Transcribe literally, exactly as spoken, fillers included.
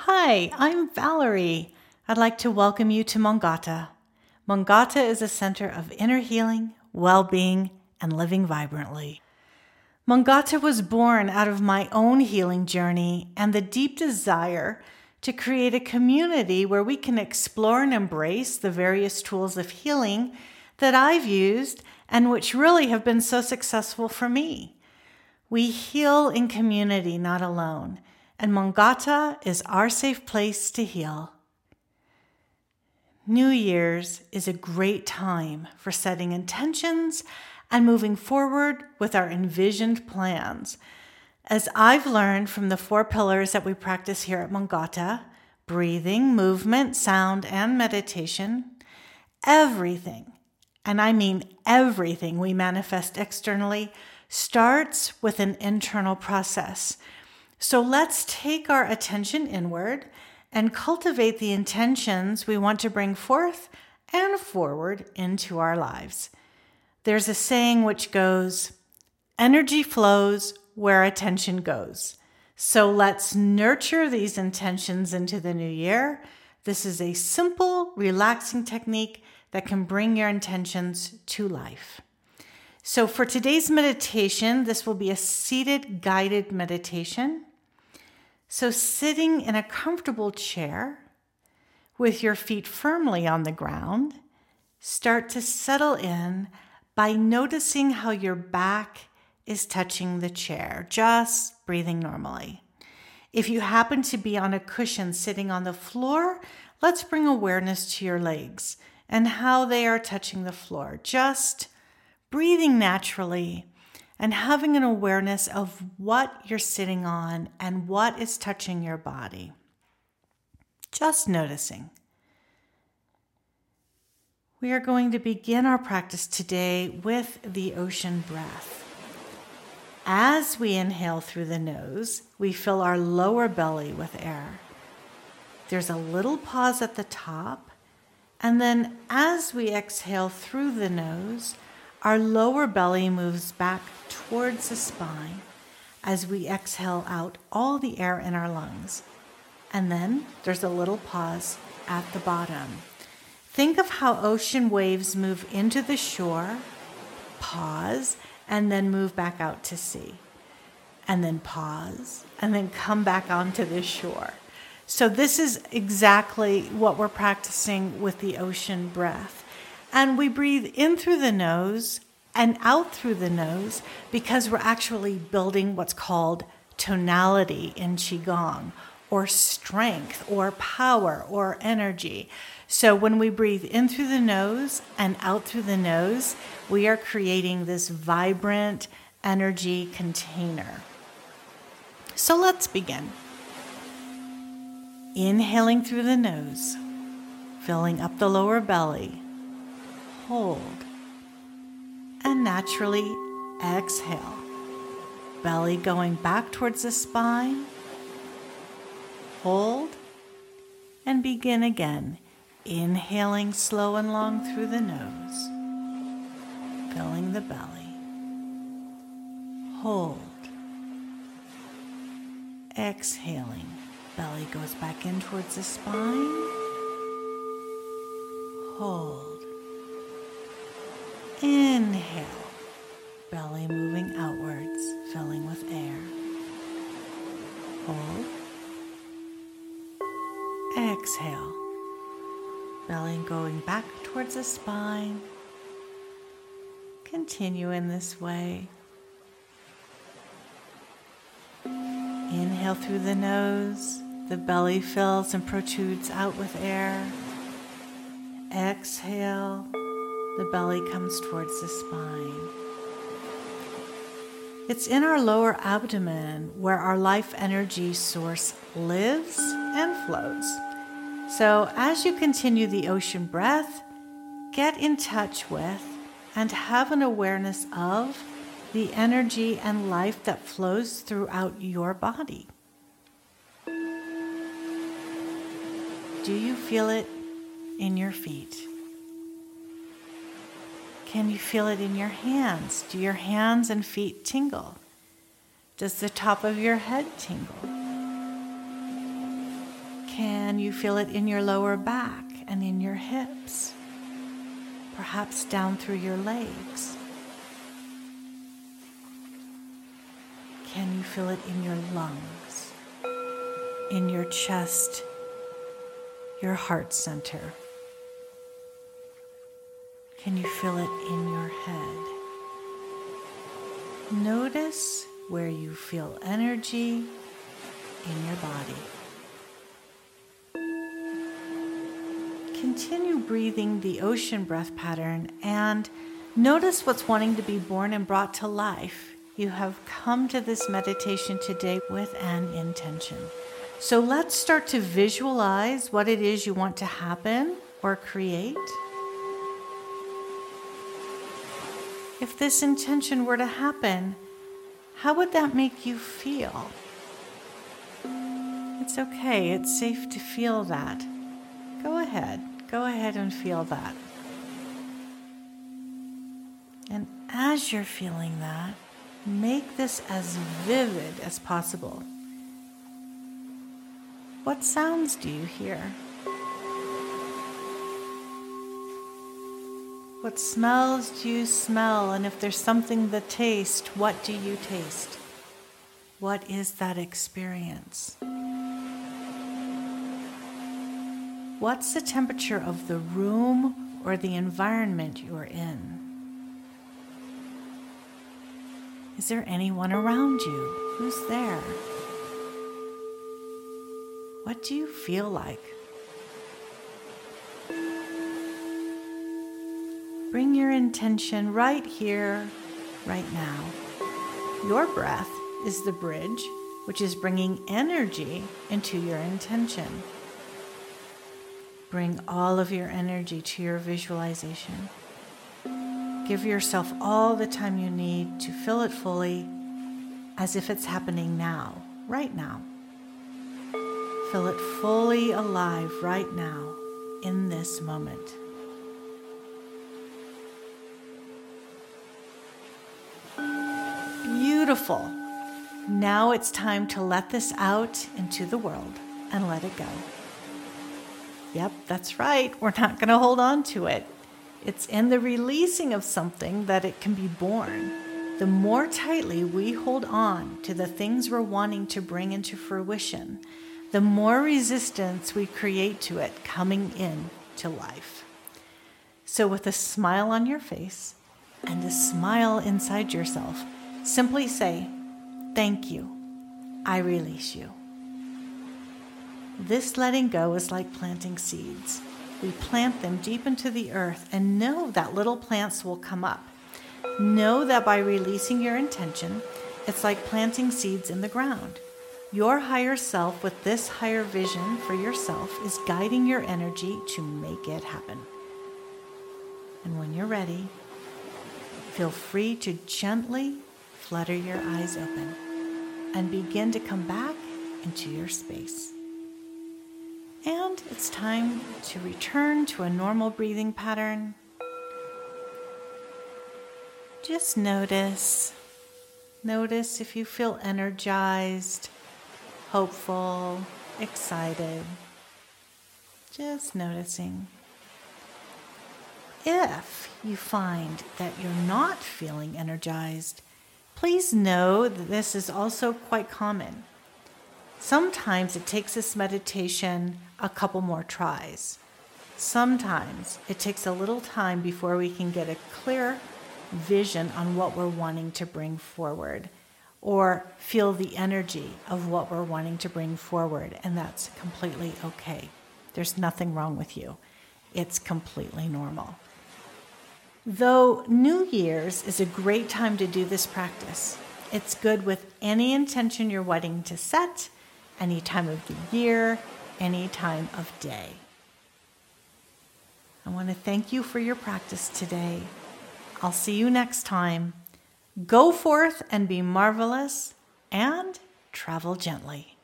Hi, I'm Valerie. I'd like to welcome you to Mongata. Mongata is a center of inner healing, well-being, and living vibrantly. Mongata was born out of my own healing journey and the deep desire to create a community where we can explore and embrace the various tools of healing that I've used and which really have been so successful for me. We heal in community, not alone. And Mongata is our safe place to heal. New Year's is a great time for setting intentions and moving forward with our envisioned plans. As I've learned from the four pillars that we practice here at Mongata, breathing, movement, sound, and meditation, everything, and I mean everything we manifest externally, starts with an internal process. So let's take our attention inward and cultivate the intentions we want to bring forth and forward into our lives. There's a saying which goes, energy flows where attention goes. So let's nurture these intentions into the new year. This is a simple, relaxing technique that can bring your intentions to life. So for today's meditation, this will be a seated guided meditation. So sitting in a comfortable chair with your feet firmly on the ground, start to settle in by noticing how your back is touching the chair, just breathing normally. If you happen to be on a cushion sitting on the floor, let's bring awareness to your legs and how they are touching the floor. Just breathing naturally and having an awareness of what you're sitting on and what is touching your body. Just noticing. We are going to begin our practice today with the ocean breath. As we inhale through the nose, we fill our lower belly with air. There's a little pause at the top, and then as we exhale through the nose, our lower belly moves back towards the spine as we exhale out all the air in our lungs. And then there's a little pause at the bottom. Think of how ocean waves move into the shore, pause, and then move back out to sea. And then pause, and then come back onto the shore. So this is exactly what we're practicing with the ocean breath. And we breathe in through the nose and out through the nose because we're actually building what's called tonality in Qigong, or strength, or power, or energy. So when we breathe in through the nose and out through the nose, we are creating this vibrant energy container. So let's begin. Inhaling through the nose, filling up the lower belly. Hold, and naturally exhale, belly going back towards the spine, hold, and begin again, inhaling slow and long through the nose, filling the belly, hold, exhaling, belly goes back in towards the spine, hold. Inhale, belly moving outwards, filling with air. Hold. Exhale, belly going back towards the spine. Continue in this way. Inhale through the nose, the belly fills and protrudes out with air. Exhale. The belly comes towards the spine. It's in our lower abdomen where our life energy source lives and flows. So as you continue the ocean breath, get in touch with and have an awareness of the energy and life that flows throughout your body. Do you feel it in your feet? Can you feel it in your hands? Do your hands and feet tingle? Does the top of your head tingle? can you feel it in your lower back and in your hips, perhaps down through your legs? Can you feel it in your lungs, in your chest, your heart center? Can you feel it in your head? Notice where you feel energy in your body. Continue breathing the ocean breath pattern and notice what's wanting to be born and brought to life. You have come to this meditation today with an intention. So let's start to visualize what it is you want to happen or create. If this intention were to happen, how would that make you feel? It's okay, it's safe to feel that. Go ahead, go ahead and feel that. And as you're feeling that, make this as vivid as possible. What sounds do you hear? What smells do you smell? And if there's something to taste, what do you taste? What is that experience? What's the temperature of the room or the environment you're in? Is there anyone around you? Who's there? What do you feel like? Bring your intention right here, right now. Your breath is the bridge, which is bringing energy into your intention. Bring all of your energy to your visualization. Give yourself all the time you need to fill it fully, as if it's happening now, right now. Fill it fully alive right now, in this moment. Beautiful. Now it's time to let this out into the world and let it go. Yep, that's right. We're not going to hold on to it. It's in the releasing of something that it can be born. The more tightly we hold on to the things we're wanting to bring into fruition, the more resistance we create to it coming in to life. So with a smile on your face and a smile inside yourself, simply say, "Thank you. I release you." This letting go is like planting seeds. We plant them deep into the earth and know that little plants will come up. Know that by releasing your intention, it's like planting seeds in the ground. Your higher self with this higher vision for yourself is guiding your energy to make it happen. And when you're ready, feel free to gently flutter your eyes open and begin to come back into your space. And it's time to return to a normal breathing pattern. Just notice. Notice if you feel energized, hopeful, excited. Just noticing. If you find that you're not feeling energized, please know that this is also quite common. Sometimes it takes this meditation a couple more tries. Sometimes it takes a little time before we can get a clear vision on what we're wanting to bring forward or feel the energy of what we're wanting to bring forward, and that's completely okay. There's nothing wrong with you. It's completely normal. Though New Year's is a great time to do this practice, it's good with any intention you're wanting to set, any time of the year, any time of day. I want to thank you for your practice today. I'll see you next time. Go forth and be marvelous and travel gently.